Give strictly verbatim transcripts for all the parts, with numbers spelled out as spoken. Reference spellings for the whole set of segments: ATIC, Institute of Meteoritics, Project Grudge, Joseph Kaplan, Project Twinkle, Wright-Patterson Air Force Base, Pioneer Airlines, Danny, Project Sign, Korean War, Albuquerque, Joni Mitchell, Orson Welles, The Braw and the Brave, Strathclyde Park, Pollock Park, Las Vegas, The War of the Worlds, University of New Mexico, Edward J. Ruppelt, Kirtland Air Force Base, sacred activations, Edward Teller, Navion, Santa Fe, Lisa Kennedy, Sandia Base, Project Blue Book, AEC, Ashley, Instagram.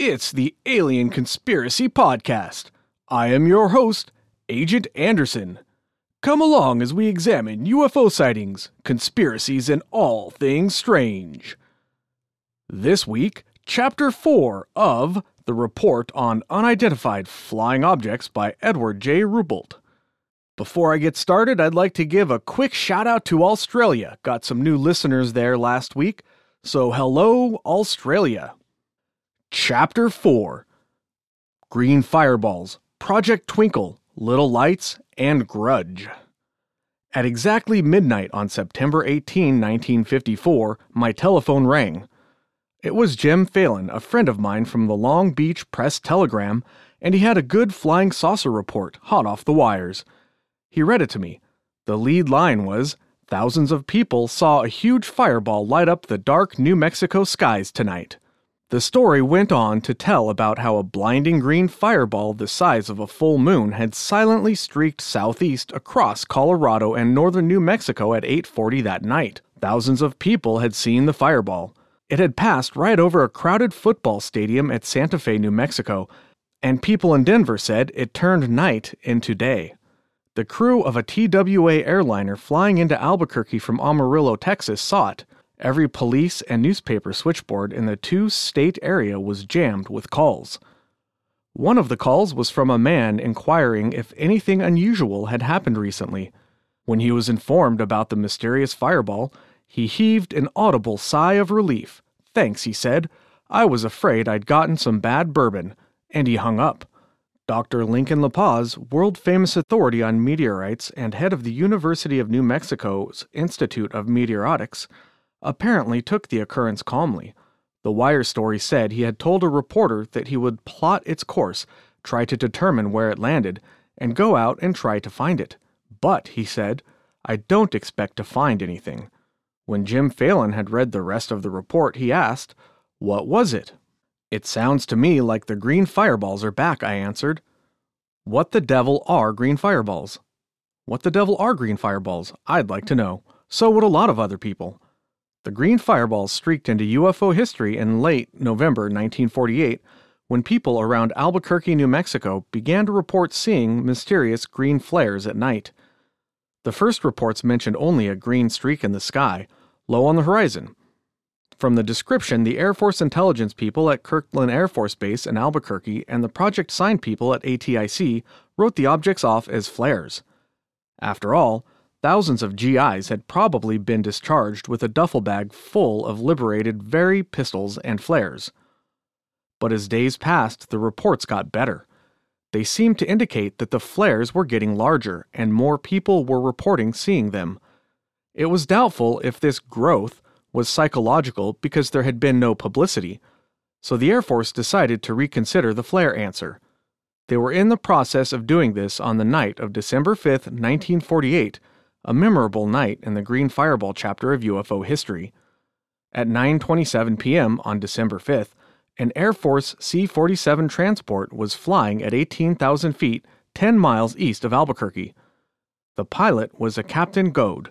It's the Alien Conspiracy Podcast. I am your host, Agent Anderson. Come along as we examine U F O sightings, conspiracies, and all things strange. This week, Chapter four of The Report on Unidentified Flying Objects by Edward J. Ruppelt. Before I get started, I'd like to give a quick shout-out to Australia. Got some new listeners there last week, so hello, Australia. Chapter four. Green Fireballs, Project Twinkle, Little Lights, and Grudge. At exactly midnight on September eighteenth, nineteen fifty-four, my telephone rang. It was Jim Phelan, a friend of mine from the Long Beach Press-Telegram, and he had a good flying saucer report hot off the wires. He read it to me. The lead line was, "Thousands of people saw a huge fireball light up the dark New Mexico skies tonight." The story went on to tell about how a blinding green fireball the size of a full moon had silently streaked southeast across Colorado and northern New Mexico at eight forty that night. Thousands of people had seen the fireball. It had passed right over a crowded football stadium at Santa Fe, New Mexico, and people in Denver said it turned night into day. The crew of a T W A airliner flying into Albuquerque from Amarillo, Texas, saw it. Every police and newspaper switchboard in the two-state area was jammed with calls. One of the calls was from a man inquiring if anything unusual had happened recently. When he was informed about the mysterious fireball, he heaved an audible sigh of relief. "Thanks," he said. "I was afraid I'd gotten some bad bourbon," and he hung up. Doctor Lincoln LaPaz, world-famous authority on meteorites and head of the University of New Mexico's Institute of Meteoritics, apparently took the occurrence calmly. The wire story said he had told a reporter that he would plot its course, try to determine where it landed, and go out and try to find it. "But," he said, "I don't expect to find anything." When Jim Phelan had read the rest of the report, he asked, "What was it?" "It sounds to me like the green fireballs are back," I answered. "What the devil are green fireballs?" "What the devil are green fireballs? I'd like to know. So would a lot of other people." The green fireballs streaked into U F O history in late November nineteen forty-eight when people around Albuquerque, New Mexico began to report seeing mysterious green flares at night. The first reports mentioned only a green streak in the sky, low on the horizon. From the description, the Air Force intelligence people at Kirtland Air Force Base in Albuquerque and the Project Sign people at A T I C wrote the objects off as flares. After all, thousands of G Is had probably been discharged with a duffel bag full of liberated very pistols and flares. But as days passed, the reports got better. They seemed to indicate that the flares were getting larger, and more people were reporting seeing them. It was doubtful if this growth was psychological because there had been no publicity, so the Air Force decided to reconsider the flare answer. They were in the process of doing this on the night of December fifth, nineteen forty-eight, a memorable night in the Green Fireball chapter of U F O history. At nine twenty-seven p.m. on December fifth, an Air Force C forty-seven transport was flying at eighteen thousand feet, ten miles east of Albuquerque. The pilot was a Captain Goad.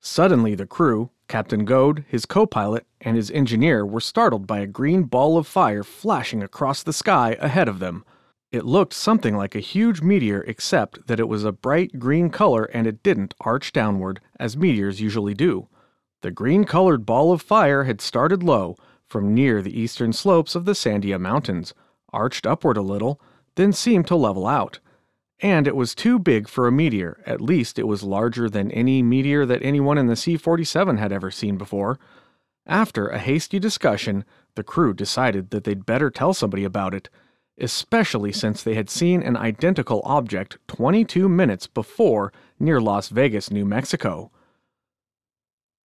Suddenly the crew, Captain Goad, his co-pilot, and his engineer were startled by a green ball of fire flashing across the sky ahead of them. It looked something like a huge meteor, except that it was a bright green color and it didn't arch downward, as meteors usually do. The green-colored ball of fire had started low, from near the eastern slopes of the Sandia Mountains, arched upward a little, then seemed to level out. And it was too big for a meteor, at least it was larger than any meteor that anyone in the C forty-seven had ever seen before. After a hasty discussion, the crew decided that they'd better tell somebody about it, especially since they had seen an identical object twenty-two minutes before near Las Vegas, New Mexico.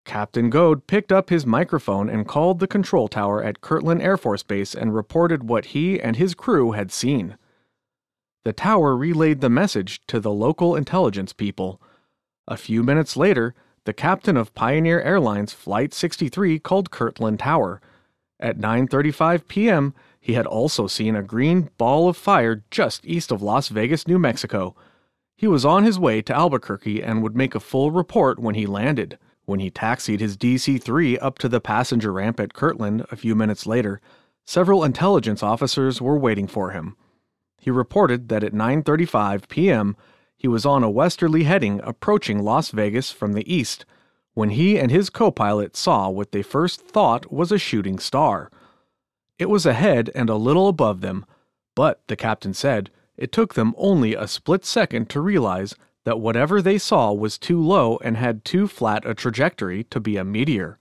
Captain Goad picked up his microphone and called the control tower at Kirtland Air Force Base and reported what he and his crew had seen. The tower relayed the message to the local intelligence people. A few minutes later, the captain of Pioneer Airlines Flight sixty-three called Kirtland Tower. At nine thirty-five p.m., he had also seen a green ball of fire just east of Las Vegas, New Mexico. He was on his way to Albuquerque and would make a full report when he landed. When he taxied his D C three up to the passenger ramp at Kirtland a few minutes later, Several intelligence officers were waiting for him. He reported that at nine thirty-five p m he was on a westerly heading approaching Las Vegas from the east when he and his co-pilot saw what they first thought was a shooting star. It was ahead and a little above them, but, the captain said, it took them only a split second to realize that whatever they saw was too low and had too flat a trajectory to be a meteor.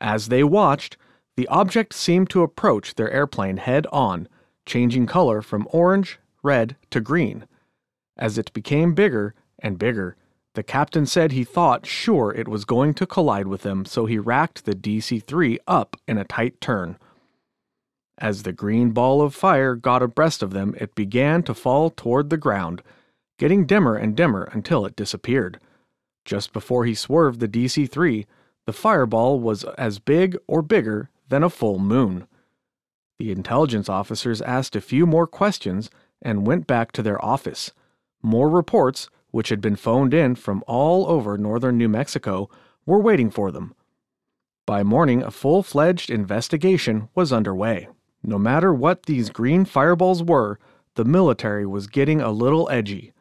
As they watched, the object seemed to approach their airplane head-on, changing color from orange, red, to green. As it became bigger and bigger, the captain said he thought sure it was going to collide with them, so he racked the D C three up in a tight turn. As the green ball of fire got abreast of them, it began to fall toward the ground, getting dimmer and dimmer until it disappeared. Just before he swerved the D C three, the fireball was as big or bigger than a full moon. The intelligence officers asked a few more questions and went back to their office. More reports, which had been phoned in from all over northern New Mexico, were waiting for them. By morning, a full-fledged investigation was underway. No matter what these green fireballs were, the military was getting a little edgy.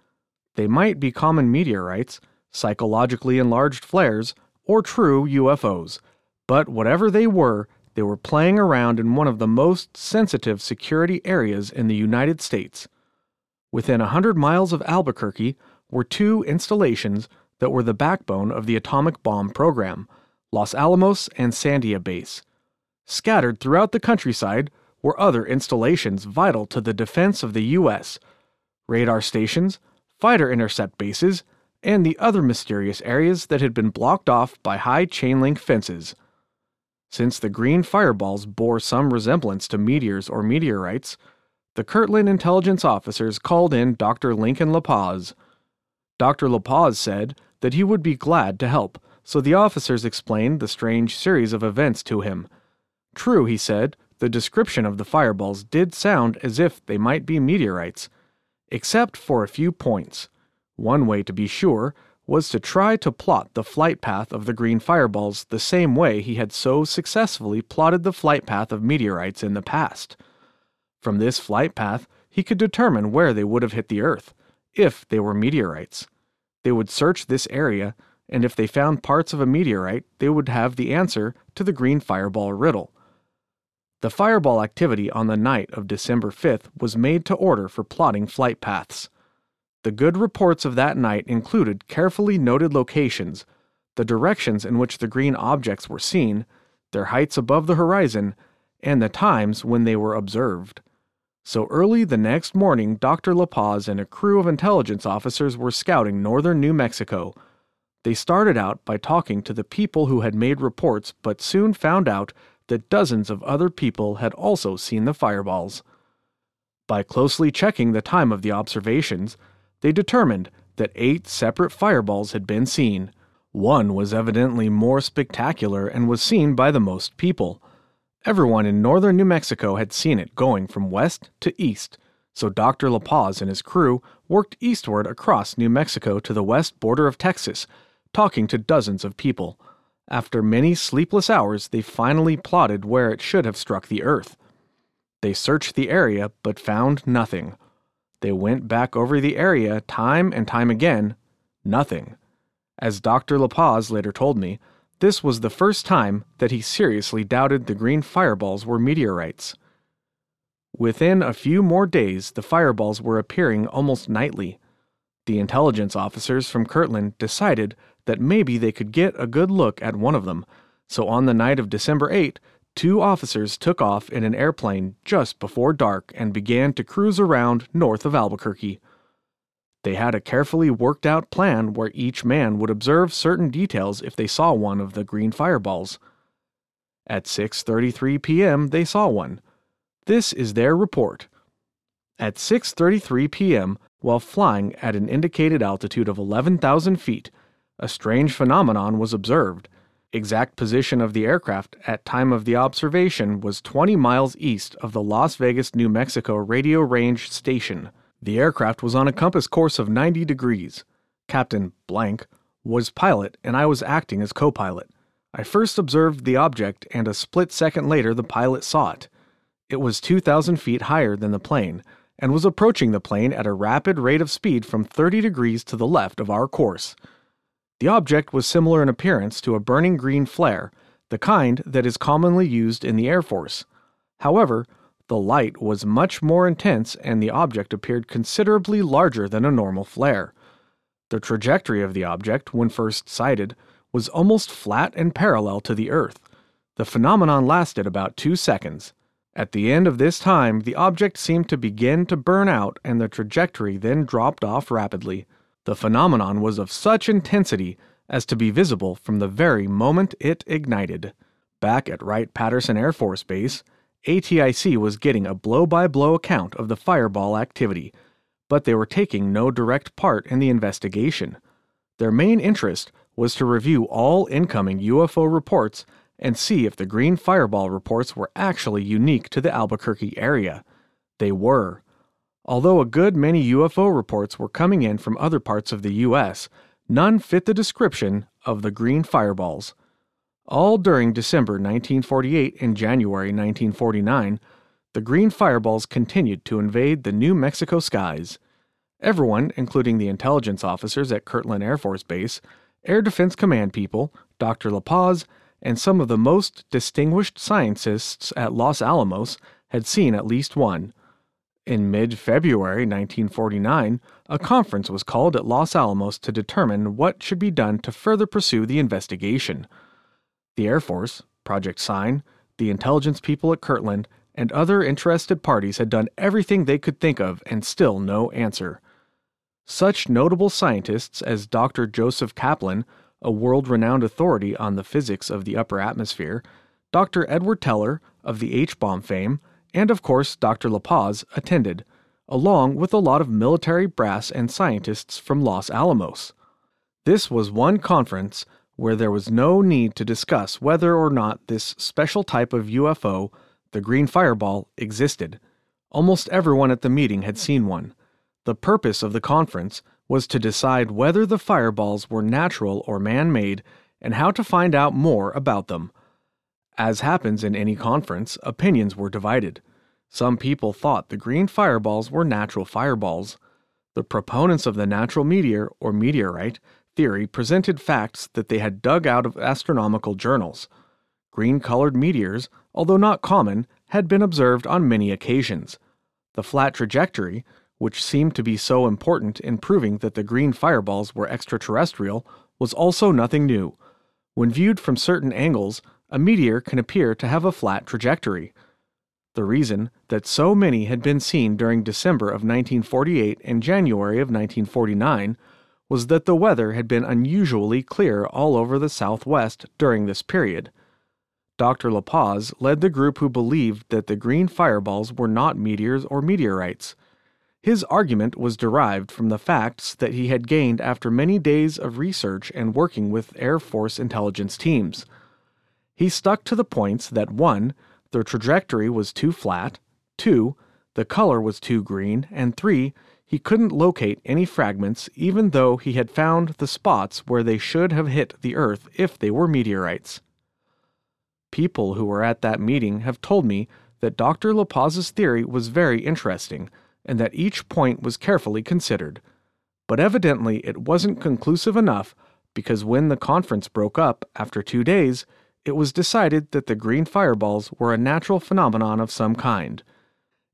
They might be common meteorites, psychologically enlarged flares, or true U F Os, but whatever they were, they were playing around in one of the most sensitive security areas in the United States. Within a hundred miles of Albuquerque were two installations that were the backbone of the atomic bomb program, Los Alamos and Sandia Base. Scattered throughout the countryside were other installations vital to the defense of the U S, radar stations, fighter intercept bases, and the other mysterious areas that had been blocked off by high chain-link fences. Since the green fireballs bore some resemblance to meteors or meteorites, the Kirtland intelligence officers called in Doctor Lincoln LaPaz. Doctor LaPaz said that he would be glad to help, so the officers explained the strange series of events to him. True, he said, the description of the fireballs did sound as if they might be meteorites, except for a few points. One way to be sure was to try to plot the flight path of the green fireballs the same way he had so successfully plotted the flight path of meteorites in the past. From this flight path, he could determine where they would have hit the Earth, if they were meteorites. They would search this area, and if they found parts of a meteorite, they would have the answer to the green fireball riddle. The fireball activity on the night of December fifth was made to order for plotting flight paths. The good reports of that night included carefully noted locations, the directions in which the green objects were seen, their heights above the horizon, and the times when they were observed. So early the next morning, Doctor LaPaz and a crew of intelligence officers were scouting northern New Mexico. They started out by talking to the people who had made reports, but soon found out that dozens of other people had also seen the fireballs. By closely checking the time of the observations, they determined that eight separate fireballs had been seen. One was evidently more spectacular and was seen by the most people. Everyone in northern New Mexico had seen it going from west to east, so Doctor LaPaz and his crew worked eastward across New Mexico to the west border of Texas, talking to dozens of people. After many sleepless hours, they finally plotted where it should have struck the earth. They searched the area but found nothing. They went back over the area time and time again. Nothing. As Doctor LaPaz later told me, this was the first time that he seriously doubted the green fireballs were meteorites. Within a few more days, the fireballs were appearing almost nightly. The intelligence officers from Kirtland decided that maybe they could get a good look at one of them, so on the night of December eighth, two officers took off in an airplane just before dark and began to cruise around north of Albuquerque. They had a carefully worked out plan where each man would observe certain details if they saw one of the green fireballs. At six thirty-three p m they saw one. This is their report. At six thirty-three p m, while flying at an indicated altitude of eleven thousand feet, a strange phenomenon was observed. Exact position of the aircraft at time of the observation was twenty miles east of the Las Vegas, New Mexico radio range station. The aircraft was on a compass course of ninety degrees. Captain Blank was pilot and I was acting as co-pilot. I first observed the object and a split second later the pilot saw it. It was two thousand feet higher than the plane and was approaching the plane at a rapid rate of speed from thirty degrees to the left of our course. The object was similar in appearance to a burning green flare, the kind that is commonly used in the Air Force. However, the light was much more intense and the object appeared considerably larger than a normal flare. The trajectory of the object, when first sighted, was almost flat and parallel to the Earth. The phenomenon lasted about two seconds. At the end of this time, the object seemed to begin to burn out and the trajectory then dropped off rapidly. The phenomenon was of such intensity as to be visible from the very moment it ignited. Back at Wright-Patterson Air Force Base, A T I C was getting a blow-by-blow account of the fireball activity, but they were taking no direct part in the investigation. Their main interest was to review all incoming U F O reports and see if the green fireball reports were actually unique to the Albuquerque area. They were. Although a good many U F O reports were coming in from other parts of the U S, none fit the description of the green fireballs. All during December nineteen forty-eight and January nineteen forty-nine, the green fireballs continued to invade the New Mexico skies. Everyone, including the intelligence officers at Kirtland Air Force Base, Air Defense Command people, Doctor LaPaz, and some of the most distinguished scientists at Los Alamos had seen at least one. In mid-February nineteen forty-nine, a conference was called at Los Alamos to determine what should be done to further pursue the investigation. The Air Force, Project Sign, the intelligence people at Kirtland, and other interested parties had done everything they could think of and still no answer. Such notable scientists as Doctor Joseph Kaplan, a world-renowned authority on the physics of the upper atmosphere, Doctor Edward Teller, of the H-bomb fame, and of course Doctor LaPaz attended, along with a lot of military brass and scientists from Los Alamos. This was one conference where there was no need to discuss whether or not this special type of U F O, the green fireball, existed. Almost everyone at the meeting had seen one. The purpose of the conference was to decide whether the fireballs were natural or man-made and how to find out more about them. As happens in any conference, opinions were divided. Some people thought the green fireballs were natural fireballs. The proponents of the natural meteor or meteorite theory presented facts that they had dug out of astronomical journals. Green-colored meteors, although not common, had been observed on many occasions. The flat trajectory, which seemed to be so important in proving that the green fireballs were extraterrestrial, was also nothing new. When viewed from certain angles, a meteor can appear to have a flat trajectory. The reason that so many had been seen during December of nineteen forty-eight and January of nineteen forty-nine was that the weather had been unusually clear all over the Southwest during this period. Doctor LaPaz led the group who believed that the green fireballs were not meteors or meteorites. His argument was derived from the facts that he had gained after many days of research and working with Air Force intelligence teams. He stuck to the points that one, the trajectory was too flat, two, the color was too green, and three, he couldn't locate any fragments even though he had found the spots where they should have hit the Earth if they were meteorites. People who were at that meeting have told me that Doctor LaPaz's theory was very interesting, and that each point was carefully considered. But evidently it wasn't conclusive enough, because when the conference broke up after two days, it was decided that the green fireballs were a natural phenomenon of some kind.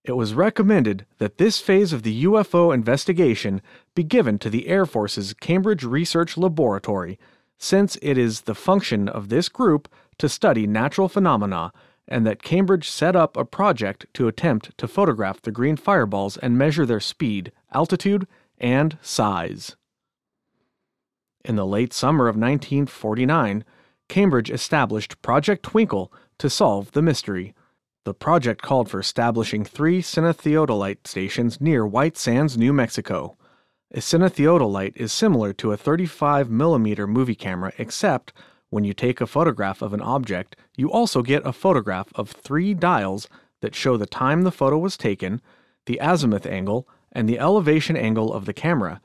It was recommended that this phase of the U F O investigation be given to the Air Force's Cambridge Research Laboratory, since it is the function of this group to study natural phenomena, and that Cambridge set up a project to attempt to photograph the green fireballs and measure their speed, altitude, and size. In the late summer of nineteen forty-nine, Cambridge established Project Twinkle to solve the mystery. The project called for establishing three Cinetheodolite stations near White Sands, New Mexico. A Cinetheodolite is similar to a thirty-five millimeter movie camera, except when you take a photograph of an object, you also get a photograph of three dials that show the time the photo was taken, the azimuth angle, and the elevation angle of the camera.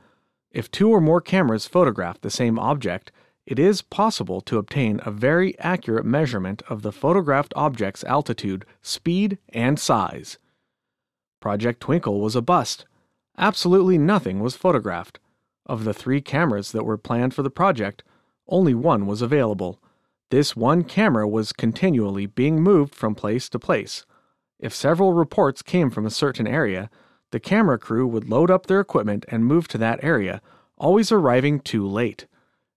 If two or more cameras photograph the same object, it is possible to obtain a very accurate measurement of the photographed object's altitude, speed, and size. Project Twinkle was a bust. Absolutely nothing was photographed. Of the three cameras that were planned for the project, only one was available. This one camera was continually being moved from place to place. If several reports came from a certain area, the camera crew would load up their equipment and move to that area, always arriving too late.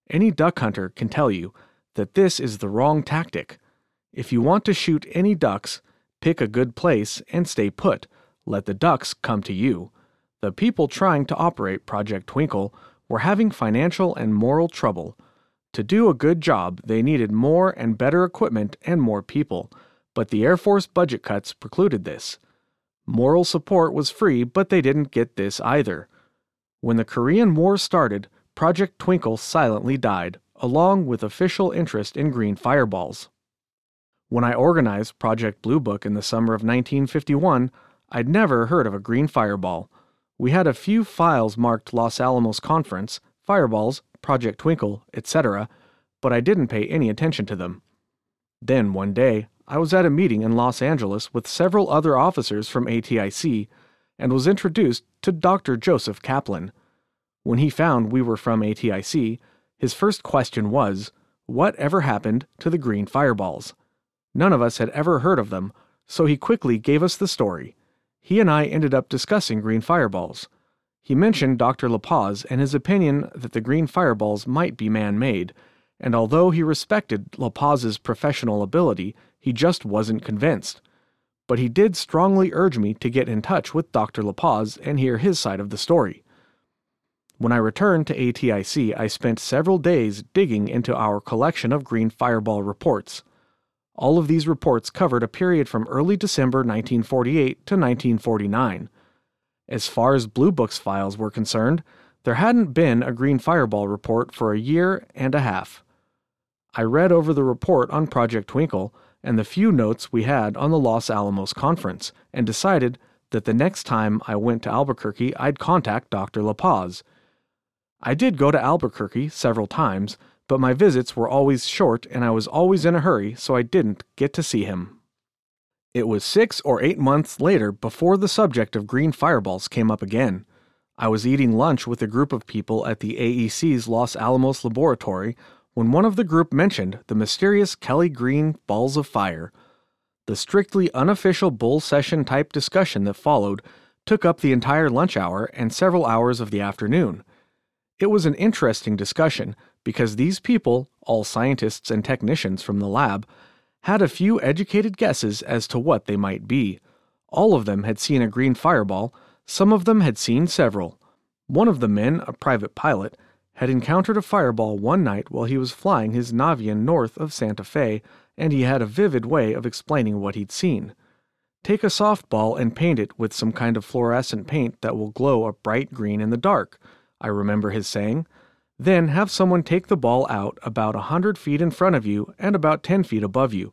Any duck hunter can tell you that this is the wrong tactic. If you want to shoot any ducks, pick a good place and stay put. Let the ducks come to you. The people trying to operate Project Twinkle were having financial and moral trouble. To do a good job, they needed more and better equipment and more people, but the Air Force budget cuts precluded this. Moral support was free, but they didn't get this either. When the Korean War started, Project Twinkle silently died, along with official interest in green fireballs. When I organized Project Blue Book in the summer of nineteen fifty-one, I'd never heard of a green fireball. We had a few files marked Los Alamos Conference, Fireballs, Project Twinkle, et cetera, but I didn't pay any attention to them. Then one day, I was at a meeting in Los Angeles with several other officers from A T I C and was introduced to Doctor Joseph Kaplan. When he found we were from A T I C, his first question was, "What ever happened to the green fireballs?" None of us had ever heard of them, so he quickly gave us the story. He and I ended up discussing green fireballs. He mentioned Doctor LaPaz and his opinion that the green fireballs might be man-made, and although he respected LaPaz's professional ability, he just wasn't convinced. But he did strongly urge me to get in touch with Doctor LaPaz and hear his side of the story. When I returned to A T I C, I spent several days digging into our collection of green fireball reports. All of these reports covered a period from early December nineteen forty-eight to nineteen forty-nine. As far as Blue Book's files were concerned, there hadn't been a green fireball report for a year and a half. I read over the report on Project Twinkle and the few notes we had on the Los Alamos Conference, and decided that the next time I went to Albuquerque, I'd contact Doctor LaPaz. I did go to Albuquerque several times, but my visits were always short and I was always in a hurry, so I didn't get to see him. It was six or eight months later before the subject of green fireballs came up again. I was eating lunch with a group of people at the A E C's Los Alamos laboratory when one of the group mentioned the mysterious Kelly Green balls of fire. The strictly unofficial bull session type discussion that followed took up the entire lunch hour and several hours of the afternoon. It was an interesting discussion because these people, all scientists and technicians from the lab, had a few educated guesses as to what they might be. All of them had seen a green fireball, some of them had seen several. One of the men, a private pilot, had encountered a fireball one night while he was flying his Navion north of Santa Fe, and he had a vivid way of explaining what he'd seen. Take a softball and paint it with some kind of fluorescent paint that will glow a bright green in the dark, I remember his saying. Then have someone take the ball out about a hundred feet in front of you and about ten feet above you.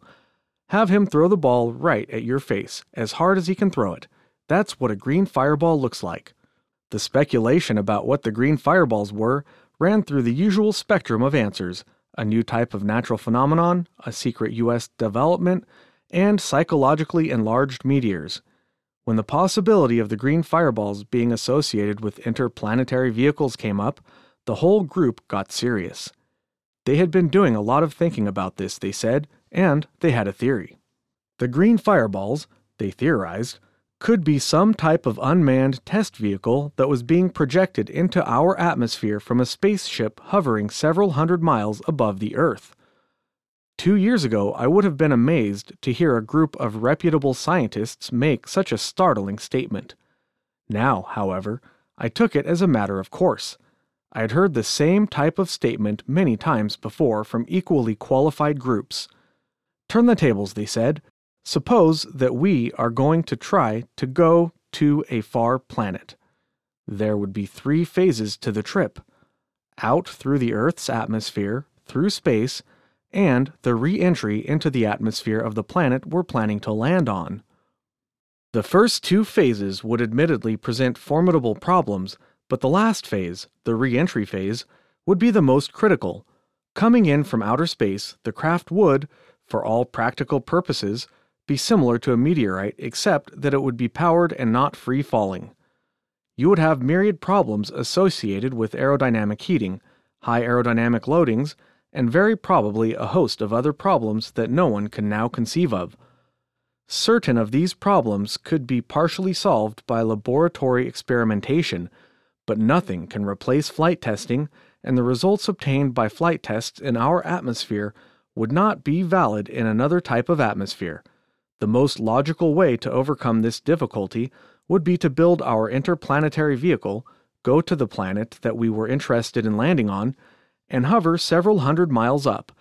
Have him throw the ball right at your face, as hard as he can throw it. That's what a green fireball looks like. The speculation about what the green fireballs were ran through the usual spectrum of answers: a new type of natural phenomenon, a secret U S development, and psychologically enlarged meteors. When the possibility of the green fireballs being associated with interplanetary vehicles came up, the whole group got serious. They had been doing a lot of thinking about this, they said, and they had a theory. The green fireballs, they theorized, could be some type of unmanned test vehicle that was being projected into our atmosphere from a spaceship hovering several hundred miles above the Earth. Two years ago, I would have been amazed to hear a group of reputable scientists make such a startling statement. Now, however, I took it as a matter of course. I had heard the same type of statement many times before from equally qualified groups. Turn the tables, they said. Suppose that we are going to try to go to a far planet. There would be three phases to the trip: out through the Earth's atmosphere, through space, and the re-entry into the atmosphere of the planet we're planning to land on. The first two phases would admittedly present formidable problems, but the last phase, the re-entry phase, would be the most critical. Coming in from outer space, the craft would, for all practical purposes, be similar to a meteorite except that it would be powered and not free-falling. You would have myriad problems associated with aerodynamic heating, high aerodynamic loadings, and very probably a host of other problems that no one can now conceive of. Certain of these problems could be partially solved by laboratory experimentation, but nothing can replace flight testing, and the results obtained by flight tests in our atmosphere would not be valid in another type of atmosphere. The most logical way to overcome this difficulty would be to build our interplanetary vehicle, go to the planet that we were interested in landing on, and hover several hundred miles up.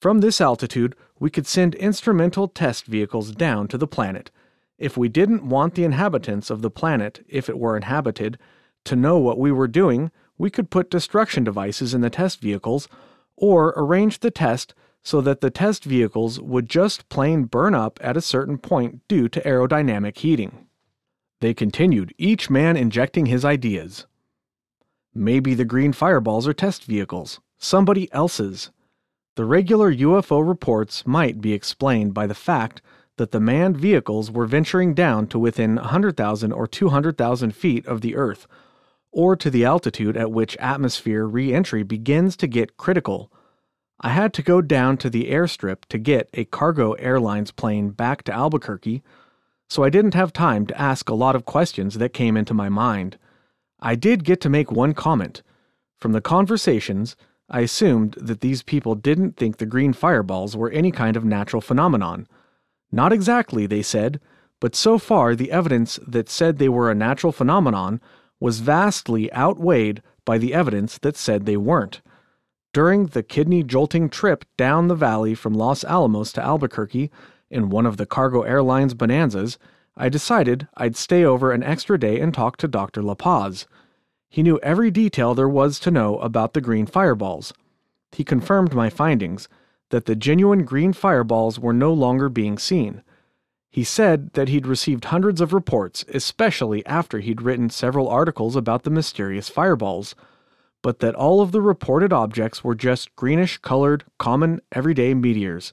From this altitude, we could send instrumental test vehicles down to the planet. If we didn't want the inhabitants of the planet, if it were inhabited, to know what we were doing, we could put destruction devices in the test vehicles, or arrange the test so that the test vehicles would just plain burn up at a certain point due to aerodynamic heating. They continued, each man injecting his ideas. Maybe the green fireballs are test vehicles, somebody else's. The regular U F O reports might be explained by the fact that the manned vehicles were venturing down to within one hundred thousand or two hundred thousand feet of the Earth, or to the altitude at which atmosphere re-entry begins to get critical. I had to go down to the airstrip to get a cargo airlines plane back to Albuquerque, so I didn't have time to ask a lot of questions that came into my mind. I did get to make one comment. From the conversations, I assumed that these people didn't think the green fireballs were any kind of natural phenomenon. Not exactly, they said, but so far the evidence that said they were a natural phenomenon was vastly outweighed by the evidence that said they weren't. During the kidney-jolting trip down the valley from Los Alamos to Albuquerque in one of the cargo airlines bonanzas, I decided I'd stay over an extra day and talk to Doctor LaPaz. He knew every detail there was to know about the green fireballs. He confirmed my findings, that the genuine green fireballs were no longer being seen. He said that he'd received hundreds of reports, especially after he'd written several articles about the mysterious fireballs, but that all of the reported objects were just greenish-colored, common, everyday meteors.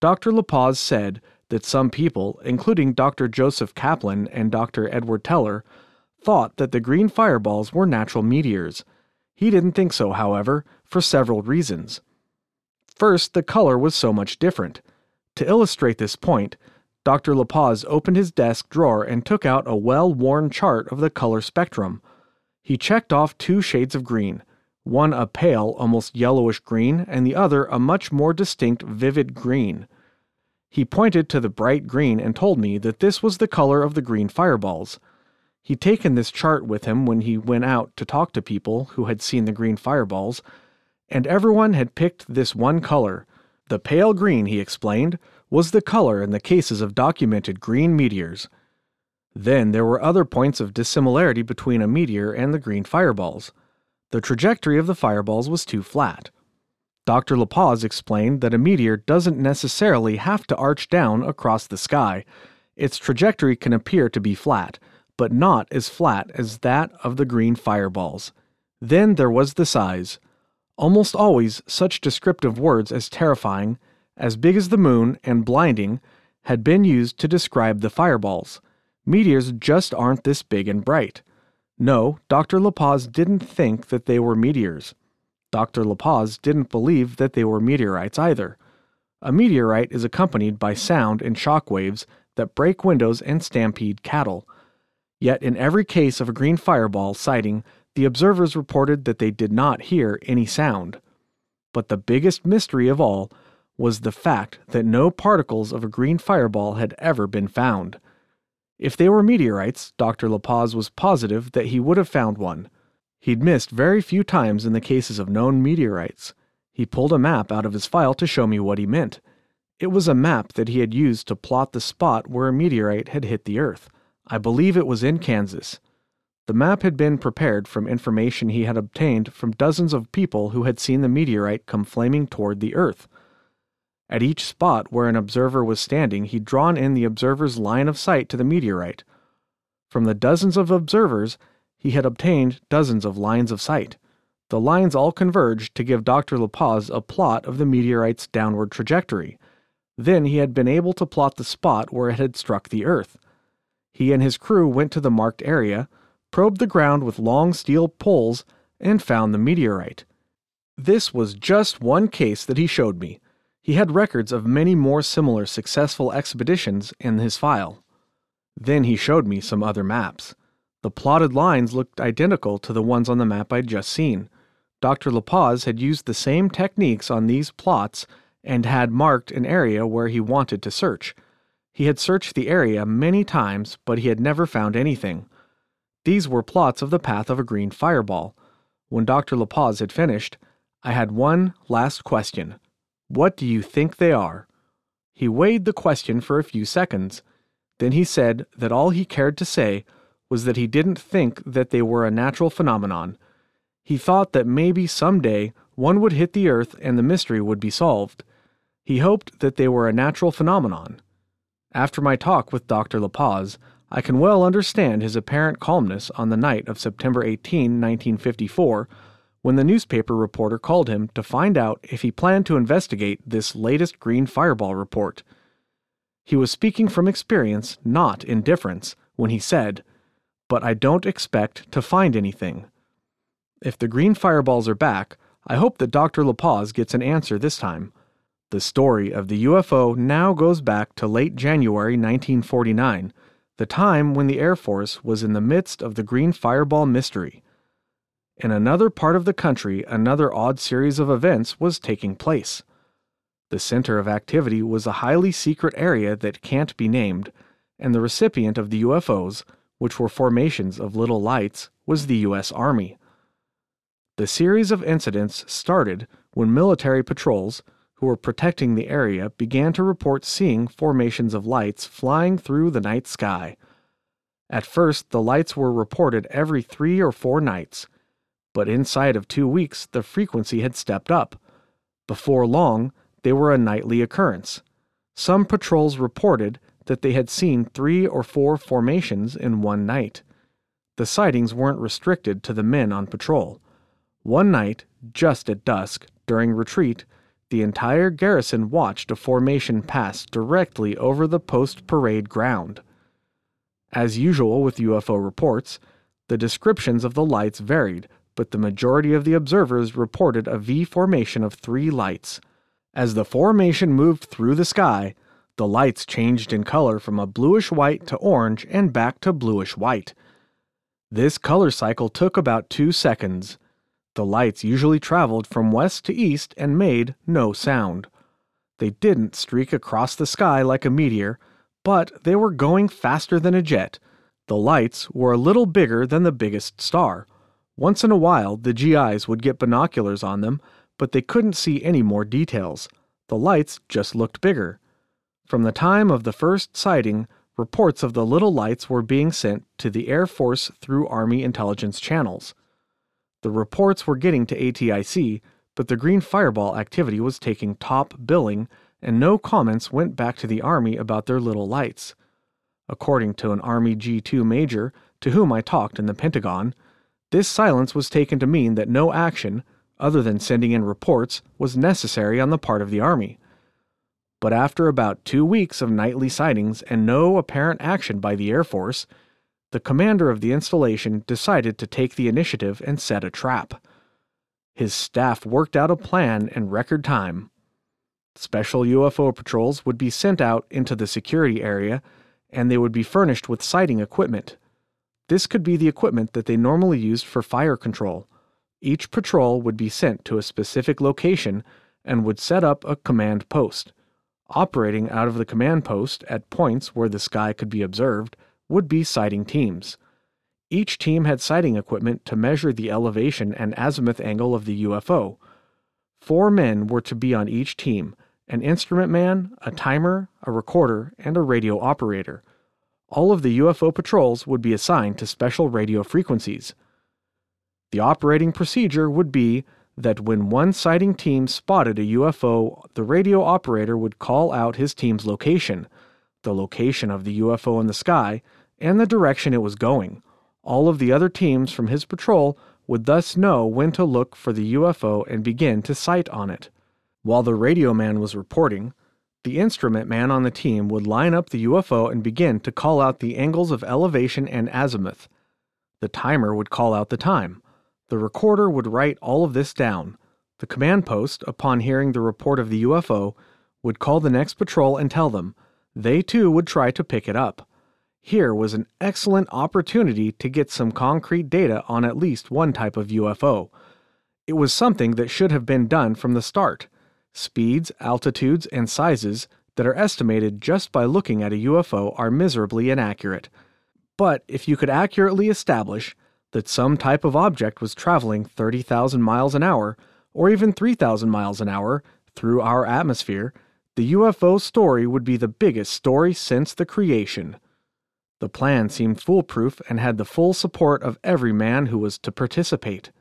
Doctor LaPaz said that some people, including Doctor Joseph Kaplan and Doctor Edward Teller, thought that the green fireballs were natural meteors. He didn't think so, however, for several reasons. First, the color was so much different. To illustrate this point, Doctor LaPaz opened his desk drawer and took out a well-worn chart of the color spectrum. He checked off two shades of green, one a pale, almost yellowish green, and the other a much more distinct, vivid green. He pointed to the bright green and told me that this was the color of the green fireballs. He'd taken this chart with him when he went out to talk to people who had seen the green fireballs, and everyone had picked this one color. The pale green, he explained, was the color in the cases of documented green meteors. Then there were other points of dissimilarity between a meteor and the green fireballs. The trajectory of the fireballs was too flat. Doctor LaPaz explained that a meteor doesn't necessarily have to arch down across the sky. Its trajectory can appear to be flat, but not as flat as that of the green fireballs. Then there was the size. Almost always such descriptive words as terrifying, as big as the moon, and blinding had been used to describe the fireballs. Meteors just aren't this big and bright. No, Doctor LaPaz didn't think that they were meteors. Doctor LaPaz didn't believe that they were meteorites either. A meteorite is accompanied by sound and shock waves that break windows and stampede cattle. Yet in every case of a green fireball sighting, the observers reported that they did not hear any sound. But the biggest mystery of all was the fact that no particles of a green fireball had ever been found. If they were meteorites, Doctor LaPaz was positive that he would have found one. He'd missed very few times in the cases of known meteorites. He pulled a map out of his file to show me what he meant. It was a map that he had used to plot the spot where a meteorite had hit the Earth. I believe it was in Kansas. The map had been prepared from information he had obtained from dozens of people who had seen the meteorite come flaming toward the Earth. At each spot where an observer was standing, he'd drawn in the observer's line of sight to the meteorite. From the dozens of observers, he had obtained dozens of lines of sight. The lines all converged to give Doctor LaPaz a plot of the meteorite's downward trajectory. Then he had been able to plot the spot where it had struck the Earth. He and his crew went to the marked area, probed the ground with long steel poles, and found the meteorite. This was just one case that he showed me. He had records of many more similar successful expeditions in his file. Then he showed me some other maps. The plotted lines looked identical to the ones on the map I'd just seen. Doctor LaPaz had used the same techniques on these plots and had marked an area where he wanted to search. He had searched the area many times, but he had never found anything. These were plots of the path of a green fireball. When Doctor LaPaz had finished, I had one last question. What do you think they are? He weighed the question for a few seconds. Then he said that all he cared to say was that he didn't think that they were a natural phenomenon. He thought that maybe someday one would hit the Earth and the mystery would be solved. He hoped that they were a natural phenomenon. After my talk with Doctor LaPaz, I can well understand his apparent calmness on the night of September eighteenth, nineteen fifty-four, when the newspaper reporter called him to find out if he planned to investigate this latest green fireball report. He was speaking from experience, not indifference, when he said, "But I don't expect to find anything." If the green fireballs are back, I hope that Doctor LaPaz gets an answer this time. The story of the U F O now goes back to late January nineteen forty-nine, the time when the Air Force was in the midst of the green fireball mystery. In another part of the country, another odd series of events was taking place. The center of activity was a highly secret area that can't be named, and the recipient of the U F Os, which were formations of little lights, was the U S Army. The series of incidents started when military patrols, who were protecting the area, began to report seeing formations of lights flying through the night sky. At first, the lights were reported every three or four nights, but inside of two weeks, the frequency had stepped up. Before long, they were a nightly occurrence. Some patrols reported that they had seen three or four formations in one night. The sightings weren't restricted to the men on patrol. One night, just at dusk, during retreat, the entire garrison watched a formation pass directly over the post-parade ground. As usual with U F O reports, the descriptions of the lights varied, but the majority of the observers reported a V formation of three lights. As the formation moved through the sky, the lights changed in color from a bluish-white to orange and back to bluish-white. This color cycle took about two seconds. The lights usually traveled from west to east and made no sound. They didn't streak across the sky like a meteor, but they were going faster than a jet. The lights were a little bigger than the biggest star. Once in a while, the G Is would get binoculars on them, but they couldn't see any more details. The lights just looked bigger. From the time of the first sighting, reports of the little lights were being sent to the Air Force through Army intelligence channels. The reports were getting to A T I C, but the green fireball activity was taking top billing, and no comments went back to the Army about their little lights. According to an Army G two major, to whom I talked in the Pentagon, this silence was taken to mean that no action, other than sending in reports, was necessary on the part of the Army. But after about two weeks of nightly sightings and no apparent action by the Air Force, the commander of the installation decided to take the initiative and set a trap. His staff worked out a plan in record time. Special U F O patrols would be sent out into the security area, and they would be furnished with sighting equipment. This could be the equipment that they normally used for fire control. Each patrol would be sent to a specific location and would set up a command post. Operating out of the command post at points where the sky could be observed would be sighting teams. Each team had sighting equipment to measure the elevation and azimuth angle of the U F O. Four men were to be on each team, an instrument man, a timer, a recorder, and a radio operator. All of the U F O patrols would be assigned to special radio frequencies. The operating procedure would be that when one sighting team spotted a U F O, the radio operator would call out his team's location, the location of the U F O in the sky, and the direction it was going. All of the other teams from his patrol would thus know when to look for the U F O and begin to sight on it. While the radio man was reporting, the instrument man on the team would line up the U F O and begin to call out the angles of elevation and azimuth. The timer would call out the time. The recorder would write all of this down. The command post, upon hearing the report of the U F O, would call the next patrol and tell them. They too would try to pick it up. Here was an excellent opportunity to get some concrete data on at least one type of U F O. It was something that should have been done from the start. Speeds, altitudes, and sizes that are estimated just by looking at a U F O are miserably inaccurate. But if you could accurately establish that some type of object was traveling thirty thousand miles an hour, or even three thousand miles an hour, through our atmosphere, the U F O story would be the biggest story since the creation. The plan seemed foolproof and had the full support of every man who was to participate.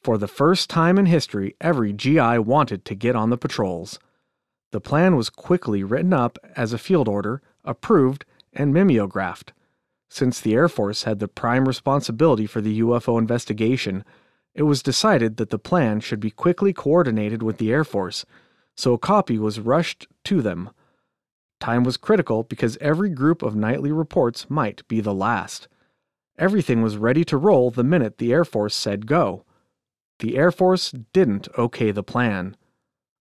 For the first time in history, every G I wanted to get on the patrols. The plan was quickly written up as a field order, approved, and mimeographed. Since the Air Force had the prime responsibility for the U F O investigation, it was decided that the plan should be quickly coordinated with the Air Force, so a copy was rushed to them. Time was critical because every group of nightly reports might be the last. Everything was ready to roll the minute the Air Force said go. The Air Force didn't okay the plan.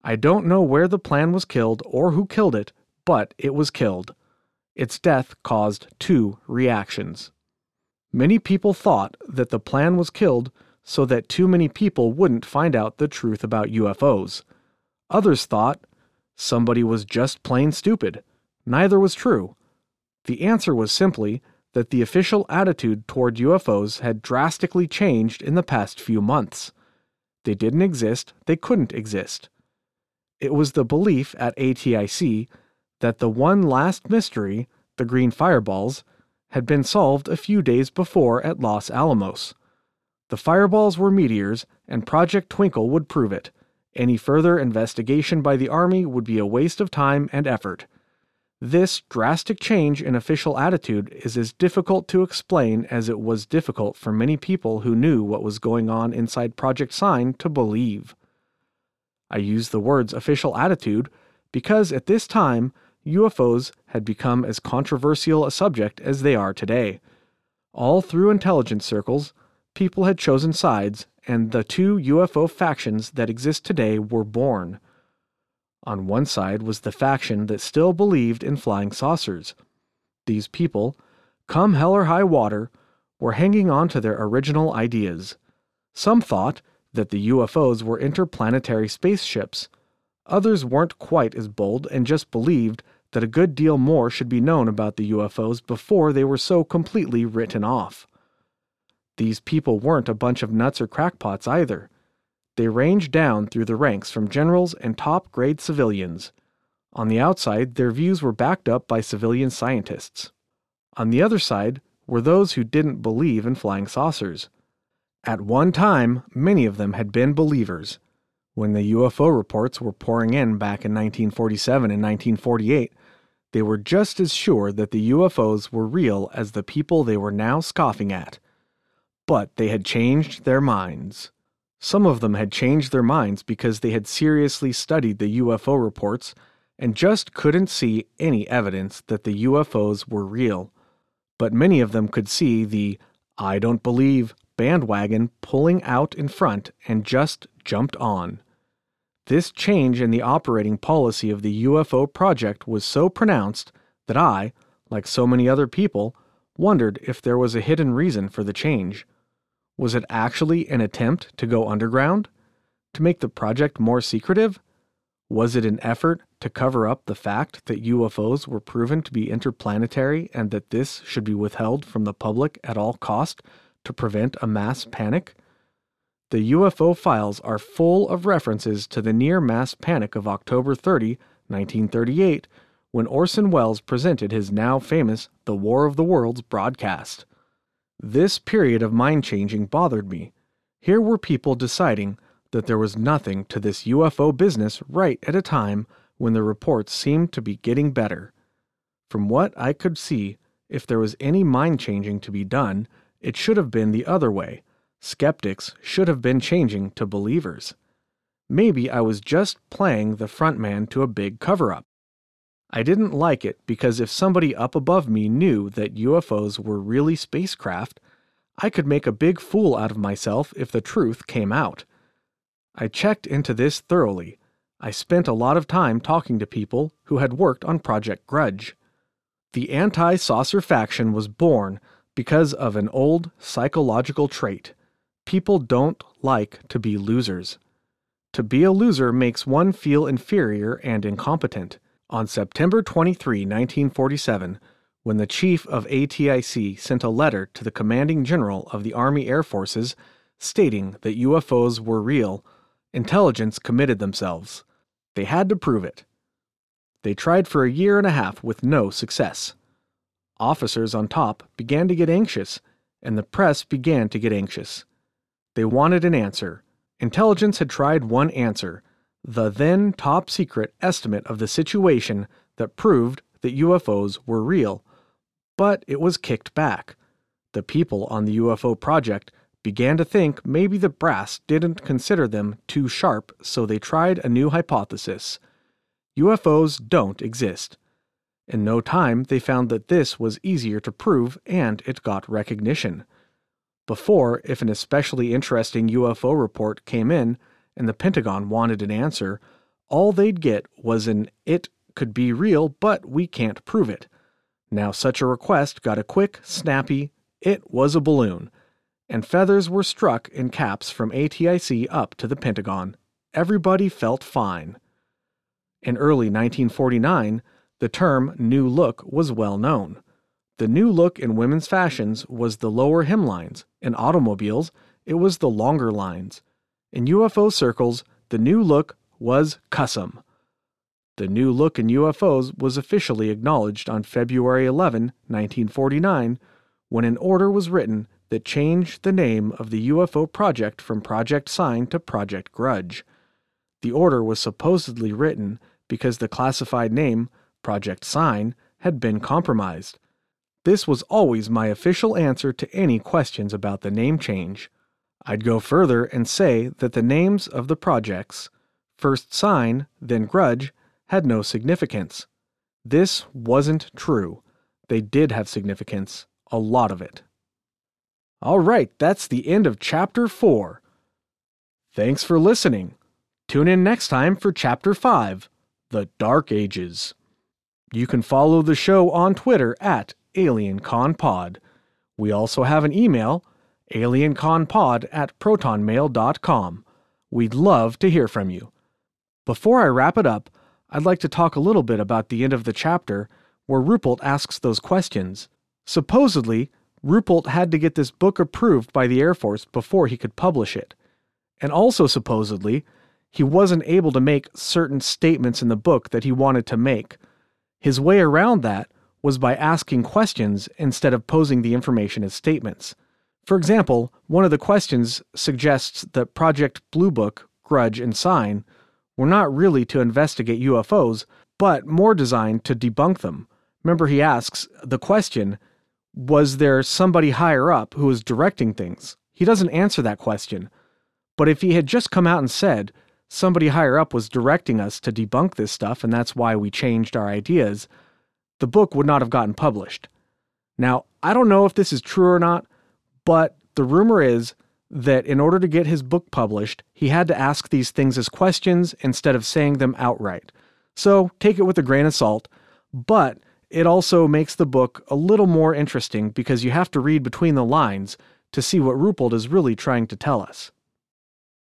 I don't know where the plan was killed or who killed it, but it was killed. Its death caused two reactions. Many people thought that the plan was killed so that too many people wouldn't find out the truth about U F Os. Others thought somebody was just plain stupid. Neither was true. The answer was simply that the official attitude toward U F Os had drastically changed in the past few months. They didn't exist, they couldn't exist. It was the belief at A T I C that the one last mystery, the green fireballs, had been solved a few days before at Los Alamos. The fireballs were meteors, and Project Twinkle would prove it. Any further investigation by the Army would be a waste of time and effort. This drastic change in official attitude is as difficult to explain as it was difficult for many people who knew what was going on inside Project Sign to believe. I use the words official attitude because at this time, U F Os had become as controversial a subject as they are today. All through intelligence circles, people had chosen sides, and the two U F O factions that exist today were born. On one side was the faction that still believed in flying saucers. These people, come hell or high water, were hanging on to their original ideas. Some thought that the U F Os were interplanetary spaceships. Others weren't quite as bold and just believed that a good deal more should be known about the U F Os before they were so completely written off. These people weren't a bunch of nuts or crackpots either. They ranged down through the ranks from generals and top-grade civilians. On the outside, their views were backed up by civilian scientists. On the other side were those who didn't believe in flying saucers. At one time, many of them had been believers. When the U F O reports were pouring in back in nineteen forty-seven and nineteen forty-eight, they were just as sure that the U F Os were real as the people they were now scoffing at. But they had changed their minds. Some of them had changed their minds because they had seriously studied the U F O reports and just couldn't see any evidence that the U F Os were real. But many of them could see the "I don't believe" bandwagon pulling out in front and just jumped on. This change in the operating policy of the U F O project was so pronounced that I, like so many other people, wondered if there was a hidden reason for the change. Was it actually an attempt to go underground? To make the project more secretive? Was it an effort to cover up the fact that U F Os were proven to be interplanetary and that this should be withheld from the public at all cost to prevent a mass panic? The U F O files are full of references to the near mass panic of October thirtieth, nineteen thirty-eight, when Orson Welles presented his now famous The War of the Worlds broadcast. This period of mind-changing bothered me. Here were people deciding that there was nothing to this U F O business right at a time when the reports seemed to be getting better. From what I could see, if there was any mind-changing to be done, it should have been the other way, Skeptics should have been changing to believers. Maybe I was just playing the frontman to a big cover-up. I didn't like it because if somebody up above me knew that U F Os were really spacecraft, I could make a big fool out of myself if the truth came out. I checked into this thoroughly. I spent a lot of time talking to people who had worked on Project Grudge. The anti-saucer faction was born because of an old psychological trait. People don't like to be losers. To be a loser makes one feel inferior and incompetent. On September twenty-third, nineteen forty-seven, when the chief of A T I C sent a letter to the commanding general of the Army Air Forces stating that U F Os were real, intelligence committed themselves. They had to prove it. They tried for a year and a half with no success. Officers on top began to get anxious, and the press began to get anxious. They wanted an answer. Intelligence had tried one answer, the then top-secret estimate of the situation that proved that U F Os were real, but it was kicked back. The people on the U F O project began to think maybe the brass didn't consider them too sharp, so they tried a new hypothesis. U F Os don't exist. In no time, they found that this was easier to prove, and it got recognition. Before, if an especially interesting U F O report came in and the Pentagon wanted an answer, all they'd get was an "it could be real, but we can't prove it." Now such a request got a quick, snappy, "it was a balloon," and feathers were struck in caps from A T I C up to the Pentagon. Everybody felt fine. In early nineteen forty-nine, the term New Look was well known. The new look in women's fashions was the lower hemlines. In automobiles, it was the longer lines. In U F O circles, the new look was custom. The new look in U F Os was officially acknowledged on February eleventh, nineteen forty-nine, when an order was written that changed the name of the U F O project from Project Sign to Project Grudge. The order was supposedly written because the classified name, Project Sign, had been compromised. This was always my official answer to any questions about the name change. I'd go further and say that the names of the projects, first Sign, then Grudge, had no significance. This wasn't true. They did have significance, a lot of it. All right, that's the end of Chapter four. Thanks for listening. Tune in next time for Chapter five, The Dark Ages. You can follow the show on Twitter at AlienConPod. We also have an email, alienconpod at protonmail dot com. We'd love to hear from you. Before I wrap it up, I'd like to talk a little bit about the end of the chapter where Ruppelt asks those questions. Supposedly, Ruppelt had to get this book approved by the Air Force before he could publish it. And also supposedly, he wasn't able to make certain statements in the book that he wanted to make. His way around that was by asking questions instead of posing the information as statements. For example, one of the questions suggests that Project Blue Book, Grudge, and Sign were not really to investigate U F Os, but more designed to debunk them. Remember, he asks the question, was there somebody higher up who was directing things? He doesn't answer that question. But if he had just come out and said, somebody higher up was directing us to debunk this stuff, and that's why we changed our ideas, the book would not have gotten published. Now, I don't know if this is true or not, but the rumor is that in order to get his book published, he had to ask these things as questions instead of saying them outright. So take it with a grain of salt, but it also makes the book a little more interesting because you have to read between the lines to see what Ruppelt is really trying to tell us.